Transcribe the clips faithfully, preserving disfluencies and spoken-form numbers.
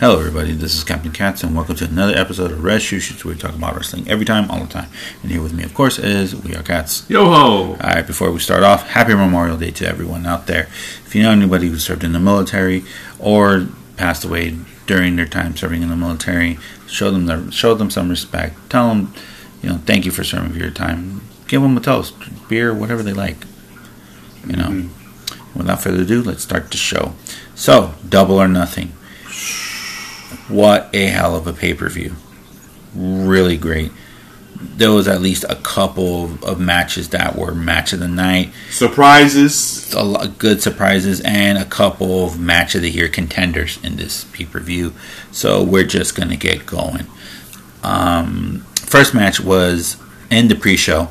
Hello everybody, this is Captain Katz and welcome to another episode of Red Shoe, where we talk about wrestling every time, all the time. And here with me, of course, is We Are Katz. Yo-ho! Alright, before we start off, happy Memorial Day to everyone out there. If you know anybody who served in the military or passed away during their time serving in the military, show them the, show them some respect. Tell them, you know, thank you for serving your time. Give them a toast, beer, whatever they like. You know. Mm-hmm. Without further ado, let's start the show. So, Double or Nothing. What a hell of a pay-per-view. Really great. There was at least a couple of matches that were match of the night. Surprises. A lot of good surprises and a couple of match of the year contenders in this pay-per-view. So we're just going to get going. Um, first match was in the pre-show.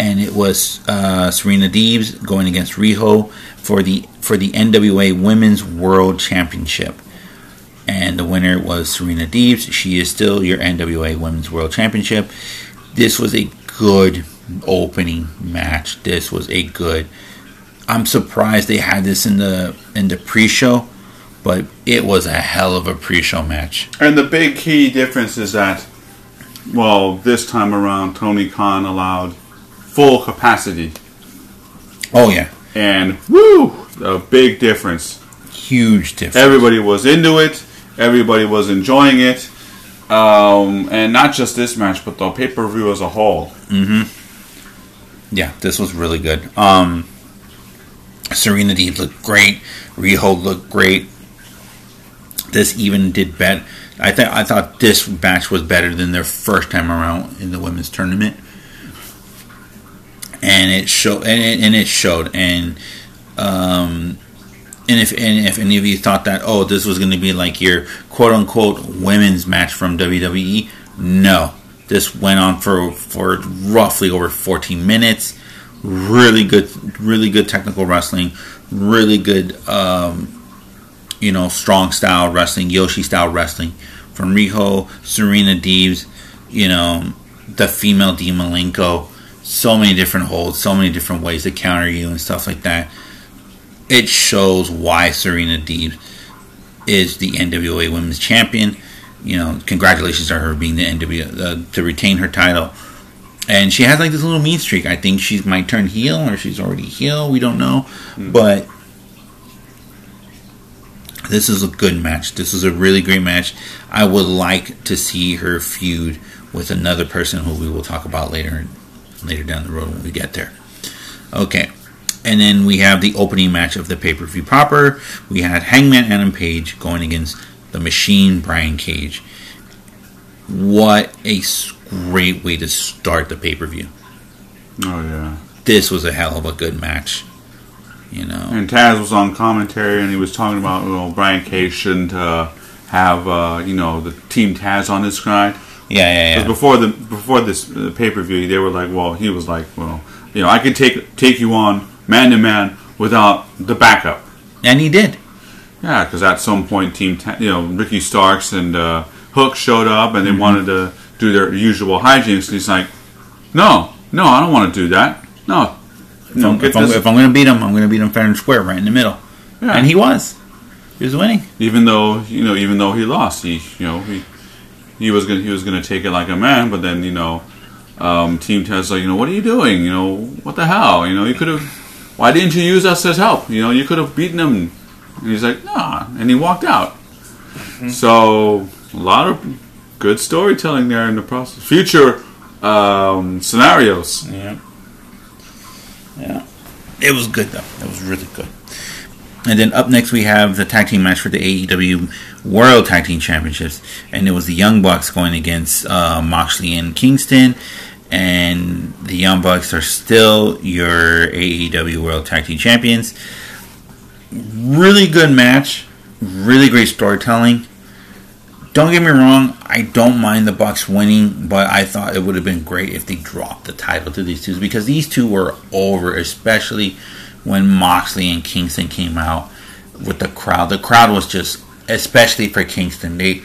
And it was uh, Serena Deeb going against Riho for the, for the N W A Women's World Championship. And the winner was Serena Deeb. She is still your N W A Women's World Championship. This was a good opening match. This was a good... I'm surprised they had this in the in the pre-show, but it was a hell of a pre-show match. And the big key difference is that, well, this time around, Tony Khan allowed full capacity. Oh, yeah. And, woo, a big difference. Huge difference. Everybody was into it. Everybody was enjoying it. Um, and not just this match, but the pay-per-view as a whole. Mm-hmm. Yeah, this was really good. Um, Serena Deeb looked great. Riho looked great. This even did better. I, th- I thought this match was better than their first time around in the women's tournament. And it, show- and it, and it showed. And... Um, And if and if any of you thought that, oh, this was going to be like your quote-unquote women's match from W W E, no. This went on for for roughly over fourteen minutes. Really good, really good technical wrestling. Really good, um, you know, strong style wrestling, Yoshi style wrestling from Riho, Serena Deeb, you know, the female Dean Malenko. So many different holds, so many different ways to counter you and stuff like that. It shows why Serena Deeb is the N W A Women's Champion. You know, congratulations on her being the N W A uh, to retain her title. And she has like this little mean streak. I think she might turn heel, or she's already heel. We don't know, mm. But this is a good match. This is a really great match. I would like to see her feud with another person who we will talk about later, later down the road when we get there. Okay. And then we have the opening match of the pay-per-view proper. We had Hangman Adam Page going against the Machine Brian Cage. What a great way to start the pay-per-view. Oh, yeah. This was a hell of a good match. You know. And Taz was on commentary and he was talking about, well, Brian Cage shouldn't uh, have, uh, you know, the Team Taz on his side. Yeah, yeah, yeah. Because before, the, before this uh, pay-per-view, they were like, well, he was like, well, you know, I could take take you on man-to-man without the backup. And he did. Yeah, because at some point, team, ta- you know, Ricky Starks and uh, Hook showed up, and they mm-hmm. wanted to do their usual hijinks. And he's like, no, no, I don't want to do that. No. no if, I'm, if I'm going to beat him, I'm going to beat him fair and square, right in the middle. Yeah. And he was. He was winning. Even though, you know, even though he lost, he, you know, he he was going he was going to take it like a man, but then, you know, um, Team Taz like, you know, what are you doing? You know, what the hell? You know, you could have... Why didn't you use us as help? You know, you could have beaten him. And he's like, nah. And he walked out. Mm-hmm. So, a lot of good storytelling there in the process. Future um, scenarios. Yeah. Yeah. It was good, though. It was really good. And then up next, we have the tag team match for the A E W World Tag Team Championships. And it was the Young Bucks going against uh, Moxley and Kingston. And the Young Bucks are still your A E W World Tag Team Champions. Really good match. Really great storytelling. Don't get me wrong, I don't mind the Bucks winning, but I thought it would have been great if they dropped the title to these two, because these two were over, especially when Moxley and Kingston came out with the crowd. The crowd was just, especially for Kingston, they,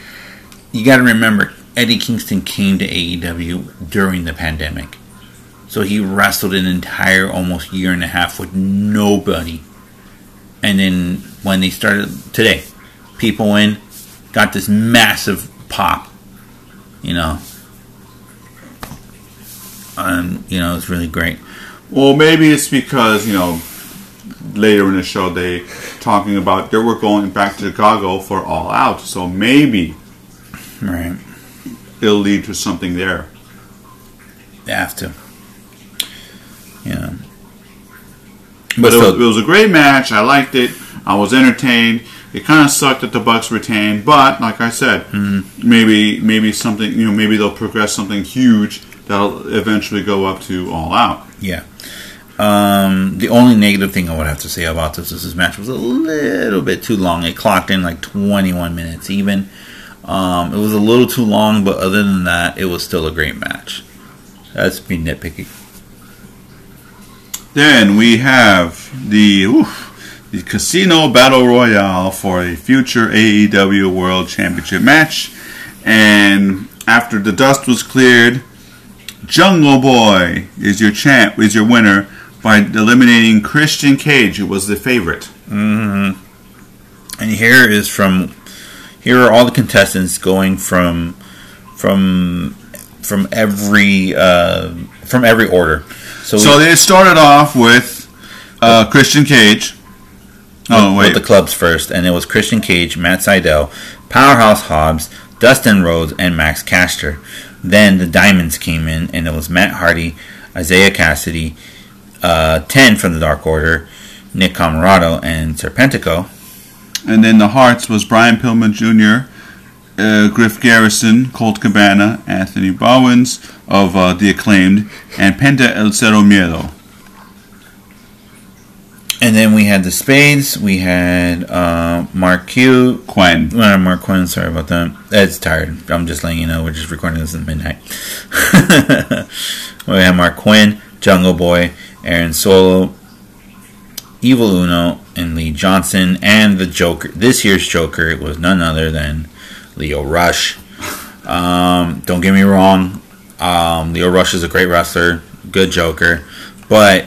you got to remember, Eddie Kingston came to A E W during the pandemic. So he wrestled an entire almost year and a half with nobody. And then when they started today, people in, got this massive pop, you know. Um, you know, it's really great. Well, maybe it's because, you know, later in the show they talking about they were going back to Chicago for All Out, so maybe right, it'll lead to something there. They have to, yeah. But, but still, it, was, it was a great match. I liked it. I was entertained. It kind of sucked that the Bucks retained, but like I said, mm-hmm. maybe maybe something, you know, maybe they'll progress something huge that'll eventually go up to All Out. Yeah. Um, the only negative thing I would have to say about this is this match was a little bit too long. It clocked in like twenty-one minutes even. Um, it was a little too long, but other than that, it was still a great match. That's me nitpicky. Then we have the oof, the Casino Battle Royale for a future A E W World Championship match. And after the dust was cleared, Jungle Boy is your champ, is your winner by eliminating Christian Cage, who was the favorite. Mm-hmm. And here is from here are all the contestants going from from from every uh, from every order. So, so we, they started off with uh, Christian Cage. Oh with, wait, with the clubs first, and it was Christian Cage, Matt Sydal, Powerhouse Hobbs, Dustin Rhodes, and Max Caster. Then the Diamonds came in, and it was Matt Hardy, Isaiah Cassidy, uh, ten from the Dark Order, Nick Comoroto, and Serpentico. And then the Hearts was Brian Pillman Junior, uh, Griff Garrison, Colt Cabana, Anthony Bowens of uh, The Acclaimed, and Penta El Cero Miedo. And then we had the Spades. We had uh, Mark Q. Quen. Uh, Mark Quen, sorry about that. It's tired. I'm just letting you know, we're just recording this at midnight. We had Mark Quen, Jungle Boy, Aaron Solo, Evil Uno, and Lee Johnson. And the Joker, this year's Joker, it was none other than Lio Rush. Um, don't get me wrong. Um, Lio Rush is a great wrestler, good Joker. But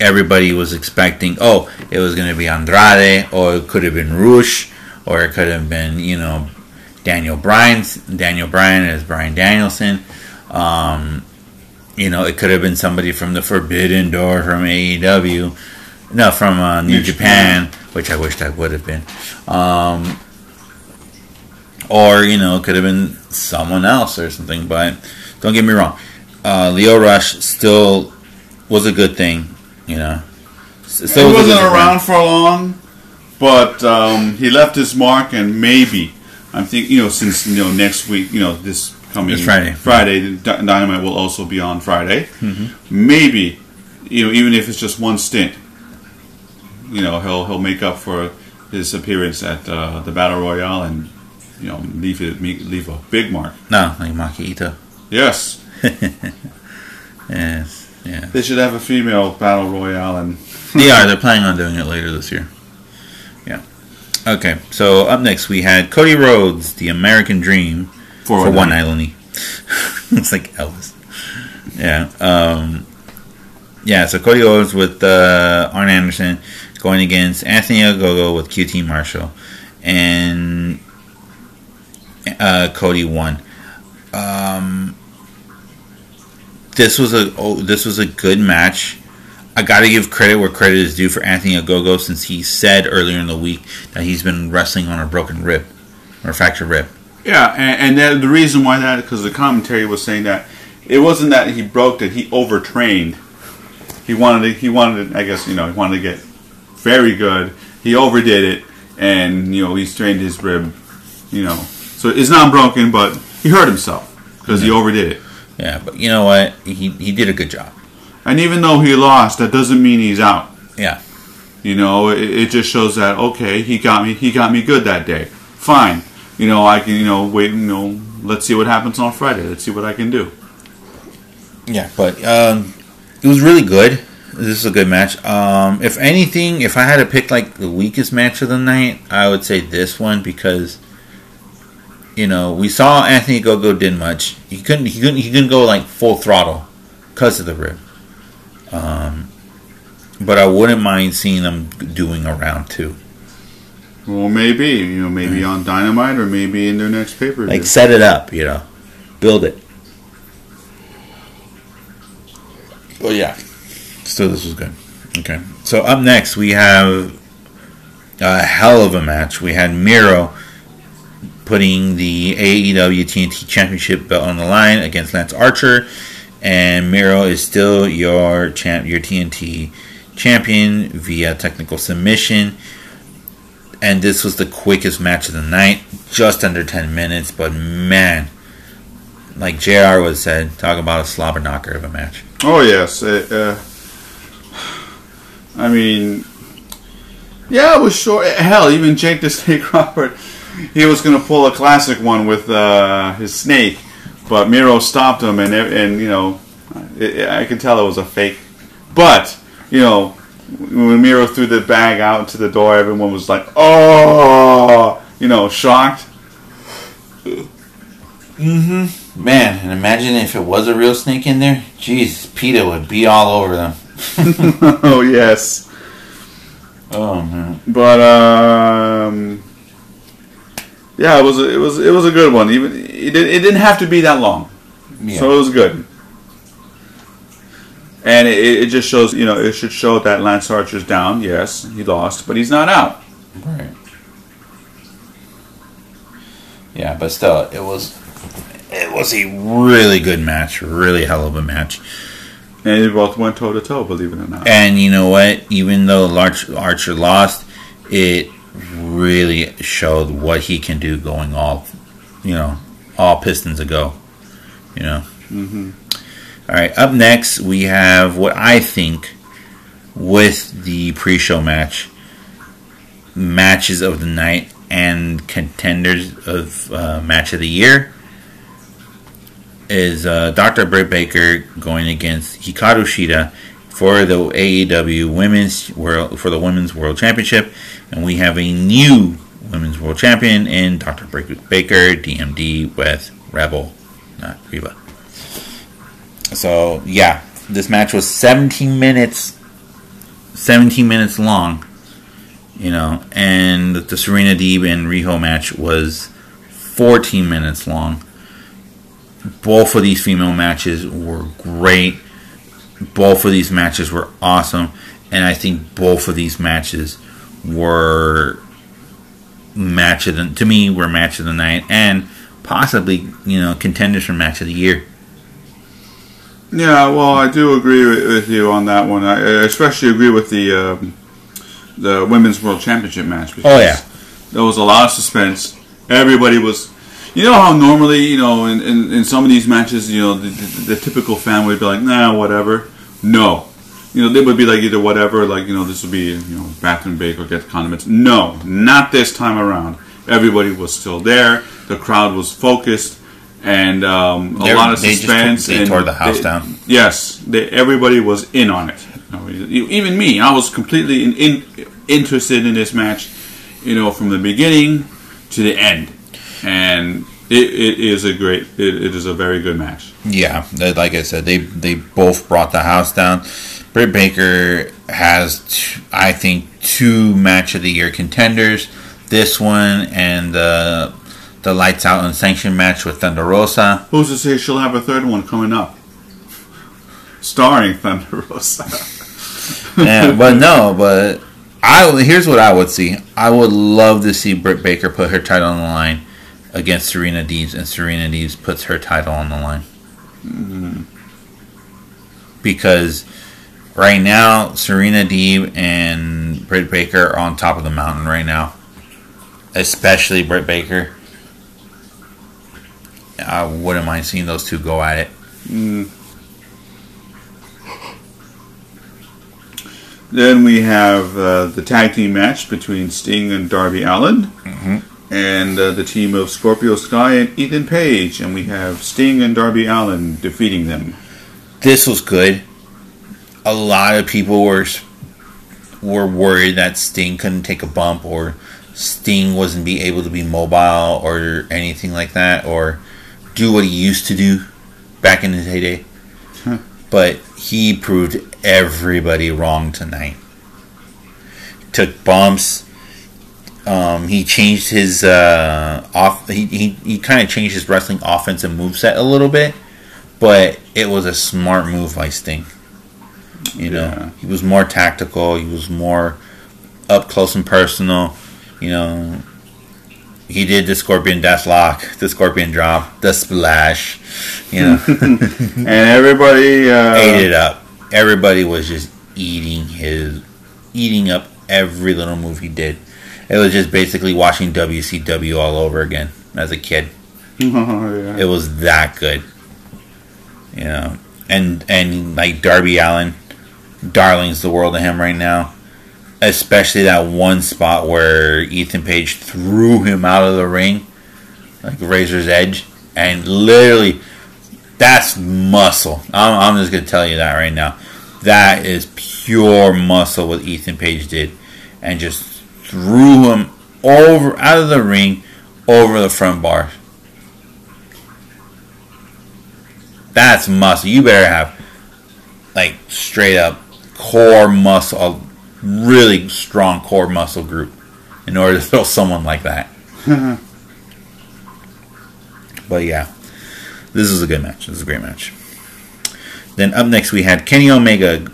everybody was expecting, oh, it was going to be Andrade, or it could have been Rush, or it could have been, you know, Daniel Bryan. Daniel Bryan is Bryan Danielson. Um, you know, it could have been somebody from the Forbidden Door from A E W. No, from uh, New Japan, Japan, which I wish that would have been. Um, or, you know, it could have been someone else or something. But don't get me wrong. Uh, Lio Rush still was a good thing. You know, so it was wasn't around for long, but um, he left his mark, and maybe I'm thinking, you know, since you know next week, you know, this coming it's Friday, Friday, Dynamite will also be on Friday. Mm-hmm. Maybe, you know, even if it's just one stint, you know, he'll he'll make up for his appearance at uh, the Battle Royale, and you know, leave it leave a big mark. No, like Maki Ito. Yes. Yes. Yeah. They should have a female battle royale, and they are. They're planning on doing it later this year. Yeah. Okay. So up next we had Cody Rhodes, the American Dream, for, for one night only. It's like Elvis. Yeah. Um, yeah. So Cody Rhodes with uh, Arn Anderson going against Anthony Ogogo with Q T Marshall, and uh, Cody won. Um. This was a oh, this was a good match. I got to give credit where credit is due for Anthony Ogogo, since he said earlier in the week that he's been wrestling on a broken rib or fractured rib. Yeah, and, and that, the reason why that, because the commentary was saying that it wasn't that he broke it, he overtrained. He wanted to, he wanted to, I guess you know he wanted to get very good. He overdid it, and you know he strained his rib. You know, so it's not broken, but he hurt himself because mm-hmm. he overdid it. Yeah, but you know what? He he did a good job. And even though he lost, that doesn't mean he's out. Yeah. You know, it, it just shows that okay, he got me he got me good that day. Fine. You know, I can you know wait and you know let's see what happens on Friday. Let's see what I can do. Yeah, but um, it was really good. This is a good match. Um, if anything, if I had to pick like the weakest match of the night, I would say this one, because you know, we saw Anthony Ogogo did much. He couldn't. He couldn't. He couldn't go like full throttle because of the rib. Um, but I wouldn't mind seeing them doing a round two. Well, maybe. You know, maybe on Dynamite or maybe in their next pay-per-view. Like, set it up, you know. Build it. Well, yeah. So this was good. Okay. So up next, we have a hell of a match. We had Miro putting the A E W T N T Championship belt on the line against Lance Archer. And Miro is still your champ, your T N T champion via technical submission. And this was the quickest match of the night, just under ten minutes. But man, like J R was said, talk about a slobber knocker of a match. Oh yes, it, uh, I mean, yeah, it was short. Hell, even Jake the Snake Roberts, he was gonna pull a classic one with uh, his snake, but Miro stopped him, and and you know, it, I could tell it was a fake, but you know. When Miro threw the bag out to the door, everyone was like, oh, you know, shocked. Mm-hmm. Man, and imagine if it was a real snake in there. Jeez, PETA would be all over them. Oh, yes. Oh, man. But, um... yeah, it was a, it was, it was a good one. Even it, it didn't have to be that long. Yeah. So it was good. And it, it just shows, you know, it should show that Lance Archer's down. Yes, he lost, but he's not out. Right. Yeah, but still, it was it was a really good match, really hell of a match. And they both went toe to toe, believe it or not. And you know what? Even though Archer lost, it really showed what he can do going all, you know, all Pistons ago. You know. Mm-hmm. All right, up next, we have what I think, with the pre-show match, matches of the night and contenders of uh, match of the year, is uh, Doctor Britt Baker going against Hikaru Shida for the A E W Women's World for the Women's World Championship, and we have a new Women's World Champion in Doctor Britt Baker, D M D, with Rebel, not Reba. So, yeah, this match was seventeen minutes long, you know, and the Serena Deeb and Riho match was fourteen minutes long. Both of these female matches were great. Both of these matches were awesome, and I think both of these matches were match of the, to me, were match of the night and possibly, you know, contenders for match of the year. Yeah, well, I do agree with you on that one. I especially agree with the um, the Women's World Championship match. Oh, yeah. There was a lot of suspense. Everybody was... You know how normally, you know, in, in, in some of these matches, you know, the, the, the typical fan would be like, nah, whatever. No. You know, they would be like either whatever, like, you know, this would be, you know, bathroom bake or get the condiments. No, not this time around. Everybody was still there. The crowd was focused. And um, a lot of suspense. They, just, they tore the house they, down. Yes, they, everybody was in on it. You know, even me, I was completely in, in, interested in this match. You know, from the beginning to the end, and it, it is a great. It, it is a very good match. Yeah, like I said, they they both brought the house down. Britt Baker has, two, I think, two match of the year contenders. This one and the. Uh, The Lights Out Unsanctioned match with Thunder Rosa. Who's to say she'll have a third one coming up? Starring Thunder Rosa. yeah, but no, but I here's what I would see. I would love to see Britt Baker put her title on the line against Serena Deeb, and Serena Deeb puts her title on the line. Mm-hmm. Because right now, Serena Deeb and Britt Baker are on top of the mountain right now. Especially Britt Baker. I wouldn't mind seeing those two go at it. Mm. Then we have uh, the tag team match between Sting and Darby Allin. Mm-hmm. And uh, the team of Scorpio Sky and Ethan Page. And we have Sting and Darby Allin defeating them. This was good. A lot of people were, were worried that Sting couldn't take a bump or Sting wasn't be able to be mobile or anything like that. Or... do what he used to do back in his heyday. Huh. But he proved everybody wrong tonight. Took bumps, Um, he changed his uh, off. He he, he kind of changed his wrestling offense and moveset a little bit, but it was a smart move by Sting. You know, yeah. He was more tactical. He was more up close and personal. You know, he did the Scorpion Death Lock, the Scorpion Drop, the Splash. You know, and everybody uh, ate it up. Everybody was just eating his, eating up every little move he did. It was just basically watching W C W all over again as a kid. Oh, yeah. It was that good, you know. And and like Darby Allin, darling's the world to him right now. Especially that one spot where Ethan Page threw him out of the ring, like Razor's Edge, and literally, that's muscle. I'm, I'm just gonna tell you that right now. That is pure muscle what Ethan Page did, and just threw him over out of the ring, over the front bar. That's muscle. You better have like straight up core muscle, a really strong core muscle group in order to throw someone like that. But yeah, this is a good match. This is a great match. Then up next we had Kenny Omega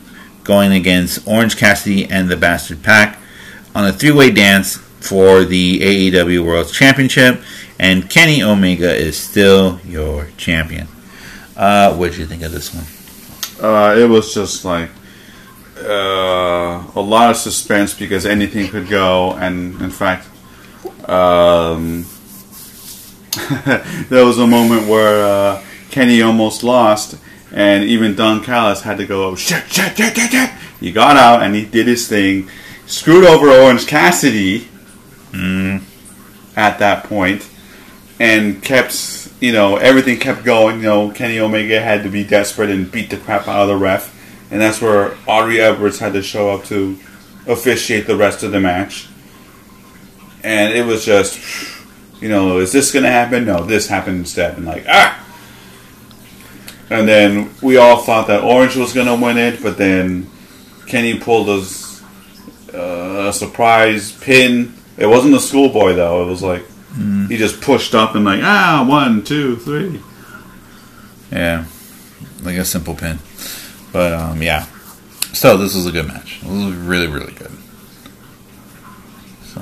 going against Orange Cassidy and the Bastard Pack on a three-way dance for the A E W World Championship, and Kenny Omega is still your champion. Uh, what did you think of this one? Uh, it was just like uh, a lot of suspense because anything could go, and in fact, um, there was a moment where uh, Kenny almost lost, and even Don Callis had to go, shit, shit, shit, shit, shit. He got out and he did his thing. Screwed over Orange Cassidy mm. at that point, and kept, you know, everything kept going. You know, Kenny Omega had to be desperate and beat the crap out of the ref, and that's where Audrey Edwards had to show up to officiate the rest of the match. And it was just, you know, is this going to happen? No, this happened instead. And like, ah! And then we all thought that Orange was going to win it, but then Kenny pulled those Uh, a surprise pin. It wasn't a schoolboy though. It was like mm. he just pushed up and like ah one two three. Yeah, like a simple pin. But um, yeah. So this was a good match. It was really really good. So,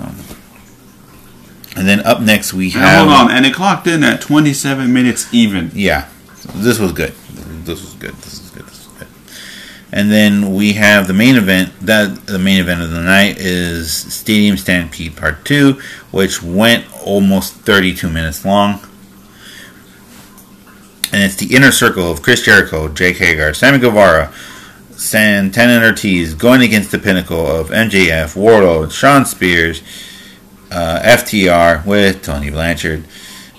and then up next we now have. Hold on, and it clocked in at twenty-seven minutes even. Yeah, this was good. This was good. This was good. This was good. And then we have the main event. That the main event of the night is Stadium Stampede Part two, which went almost thirty-two minutes long. And it's the inner circle of Chris Jericho, Jake Hager, Sammy Guevara, Santana and Ortiz going against the pinnacle of M J F, Wardlow, Sean Spears, uh, F T R with Tony Blanchard.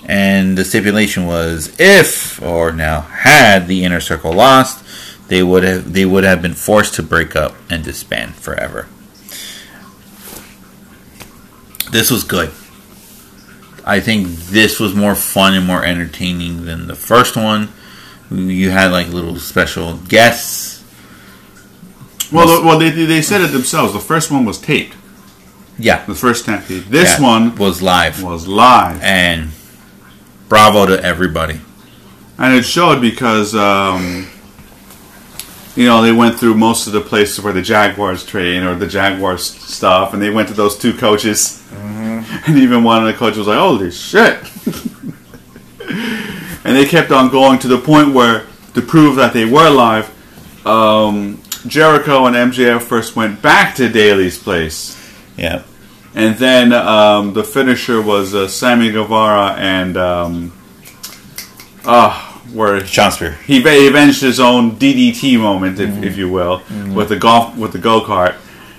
And the stipulation was if, or now had, the inner circle lost, They would have they would have been forced to break up and disband forever. This was good. I think this was more fun and more entertaining than the first one. You had like little special guests. Well, well, they they said it themselves. The first one was taped. Yeah, the first stampede. This yeah, one was live. Was live. And bravo to everybody. And it showed because. Um, You know, they went through most of the places where the Jaguars train or the Jaguars stuff, and they went to those two coaches. Mm-hmm. And even one of the coaches was like, holy shit. And they kept on going to the point where, to prove that they were live, um, Jericho and M J F first went back to Daly's place. Yeah. And then um, the finisher was uh, Sammy Guevara and... Um, uh, where Sean Spear he avenged his own D D T moment, if, mm-hmm. if you will, mm-hmm. with the golf with the go kart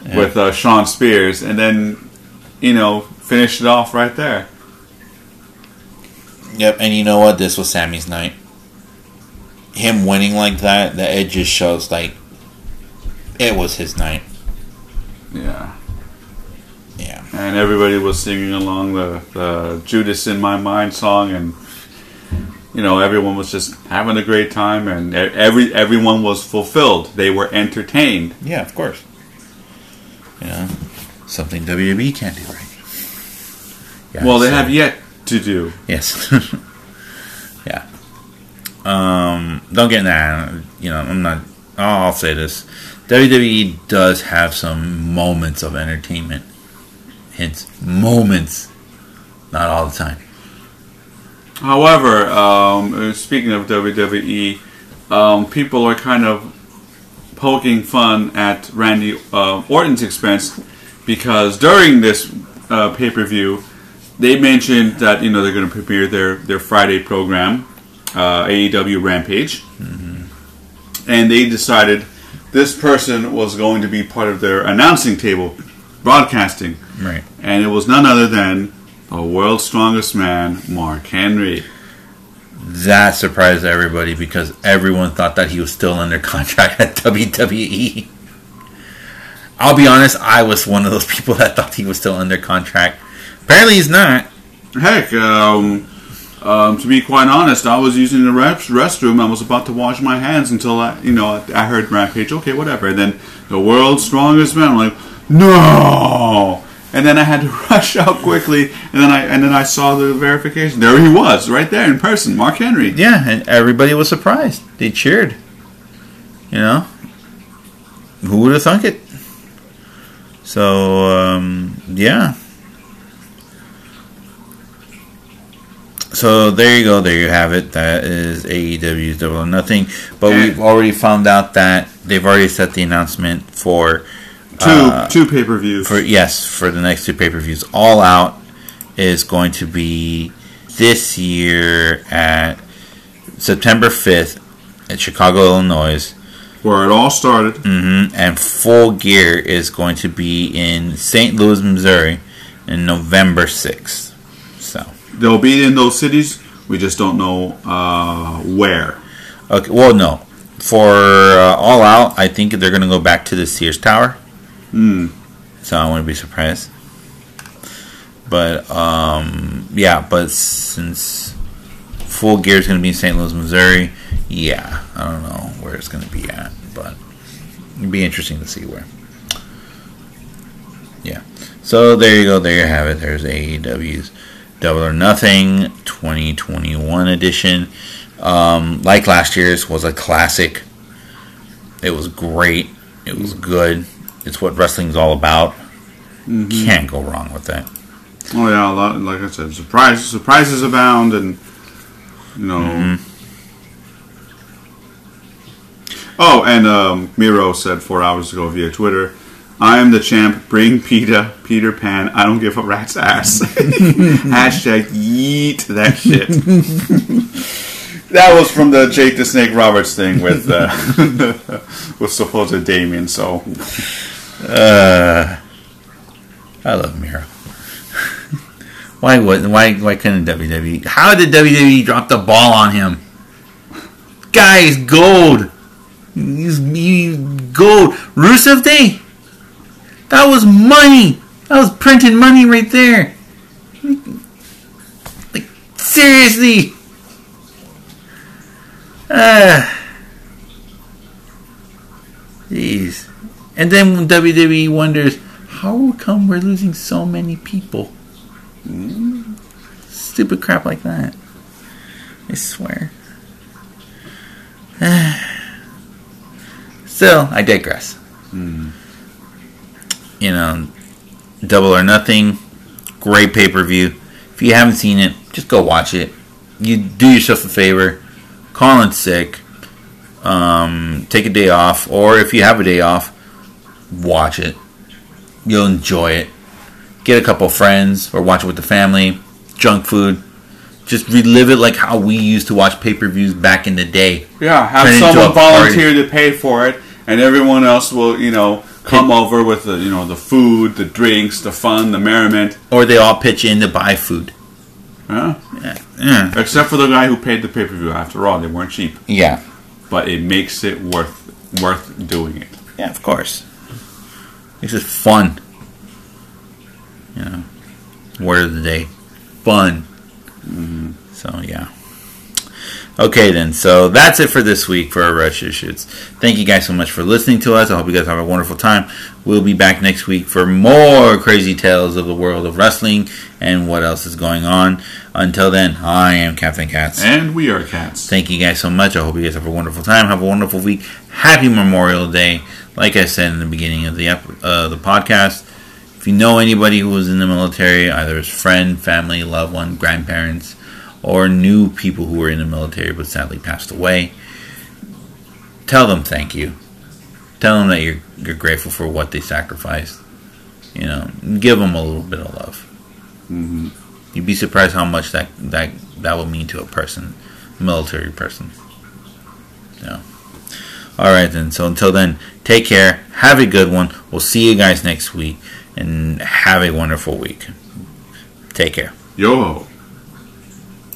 yeah. with uh, Sean Spears, and then you know finished it off right there. Yep, and you know what? This was Sammy's night. Him winning like that, that it just shows like it was his night. Yeah, yeah, and everybody was singing along the, the Judas in My Mind song and. You know, everyone was just having a great time, and every everyone was fulfilled. They were entertained. Yeah, of course. You know, something W W E can't do right. Yeah, well, they so. have yet to do. Yes. Yeah. Um, don't get in that. You know, I'm not. I'll say this: W W E does have some moments of entertainment. Hence, moments, not all the time. However, um, speaking of W W E, um, people are kind of poking fun at Randy uh, Orton's expense because during this uh, pay-per-view, they mentioned that you know they're going to premiere their, their Friday program, uh, A E W Rampage, mm-hmm. and they decided this person was going to be part of their announcing table, broadcasting, right? And it was none other than the world's strongest man, Mark Henry. That surprised everybody because everyone thought that he was still under contract at W W E. I'll be honest, I was one of those people that thought he was still under contract. Apparently he's not. Heck, um, um, to be quite honest, I was using the reps restroom. I was about to wash my hands until I, you know, I heard Rampage. Okay, whatever. And then the world's strongest man. I'm like, no. And then I had to rush out quickly, and then I and then I saw the verification. There he was, right there in person, Mark Henry. Yeah, and everybody was surprised. They cheered. You know, who would have thunk it? So um, yeah. So there you go. There you have it. That is A E W's Double or Nothing. But and we've already found out that they've already set the announcement for. Two uh, two pay-per-views. For, yes, for the next two pay-per-views. All Out is going to be this year at September fifth at Chicago, Illinois. Where it all started. Mm-hmm. And Full Gear is going to be in Saint Louis, Missouri on November sixth. So they'll be in those cities. We just don't know uh, where. Okay. Well, no. For uh, All Out, I think they're going to go back to the Sears Tower. Mm. So I wouldn't be surprised. But um, yeah, but since Full Gear is going to be in Saint Louis, Missouri, yeah, I don't know where it's going to be at, but it'd be interesting to see where. Yeah. So there you go. There you have it. There's A E W's Double or Nothing twenty twenty-one edition. Um, like last year's was a classic. It was great. It was good. It's what wrestling's all about. Mm-hmm. Can't go wrong with that. Oh yeah, a lot. Like I said, surprises, surprises abound, and you know. Mm-hmm. Oh, and um, Miro said four hours ago via Twitter, "I am the champ. Bring Peter, Peter Pan. I don't give a rat's ass." Hashtag yeet that shit. That was from the Jake the Snake Roberts thing with uh, with supposed Damien. So. Uh, I love Miro. Why wasn't why why couldn't W W E? How did W W E drop the ball on him? Guy's gold. He's, he's gold. Rusev Day. That was money. That was printed money right there. Like seriously. Ah. Uh, jeez. And then when W W E wonders, how come we're losing so many people? Stupid crap like that. I swear. Still, I digress. Mm. You know, Double or Nothing, great pay-per-view. If you haven't seen it, just go watch it. You do yourself a favor. Call in sick. Um, take a day off. Or if you have a day off, watch it. You'll enjoy it. Get a couple friends or watch it with the family. Junk food. Just relive it like how we used to watch pay-per-views back in the day. Yeah, have Turn someone volunteer party. To pay for it, and everyone else will, you know, come Pit- over with the, you know, the food, the drinks, the fun, the merriment. Or they all pitch in to buy food. Huh? Yeah. Yeah. Except for the guy who paid the pay-per-view. After all, they weren't cheap. Yeah. But it makes it worth worth doing it. Yeah, of course. It's just fun. You know, word of the day. Fun. Mm-hmm. So, yeah. Okay then, so that's it for this week for our Rush Issues. Thank you guys so much for listening to us. I hope you guys have a wonderful time. We'll be back next week for more crazy tales of the world of wrestling and what else is going on. Until then, I am Captain Katz. And we are Katz. Thank you guys so much. I hope you guys have a wonderful time. Have a wonderful week. Happy Memorial Day. Like I said in the beginning of the uh, the podcast, if you know anybody who was in the military, either as friend, family, loved one, grandparents, or knew people who were in the military but sadly passed away, tell them thank you. Tell them that you're you're grateful for what they sacrificed. You know, give them a little bit of love. Mm-hmm. You'd be surprised how much that that that would mean to a person, a military person. Yeah. All right then. So until then, take care. Have a good one. We'll see you guys next week, and have a wonderful week. Take care. Yo.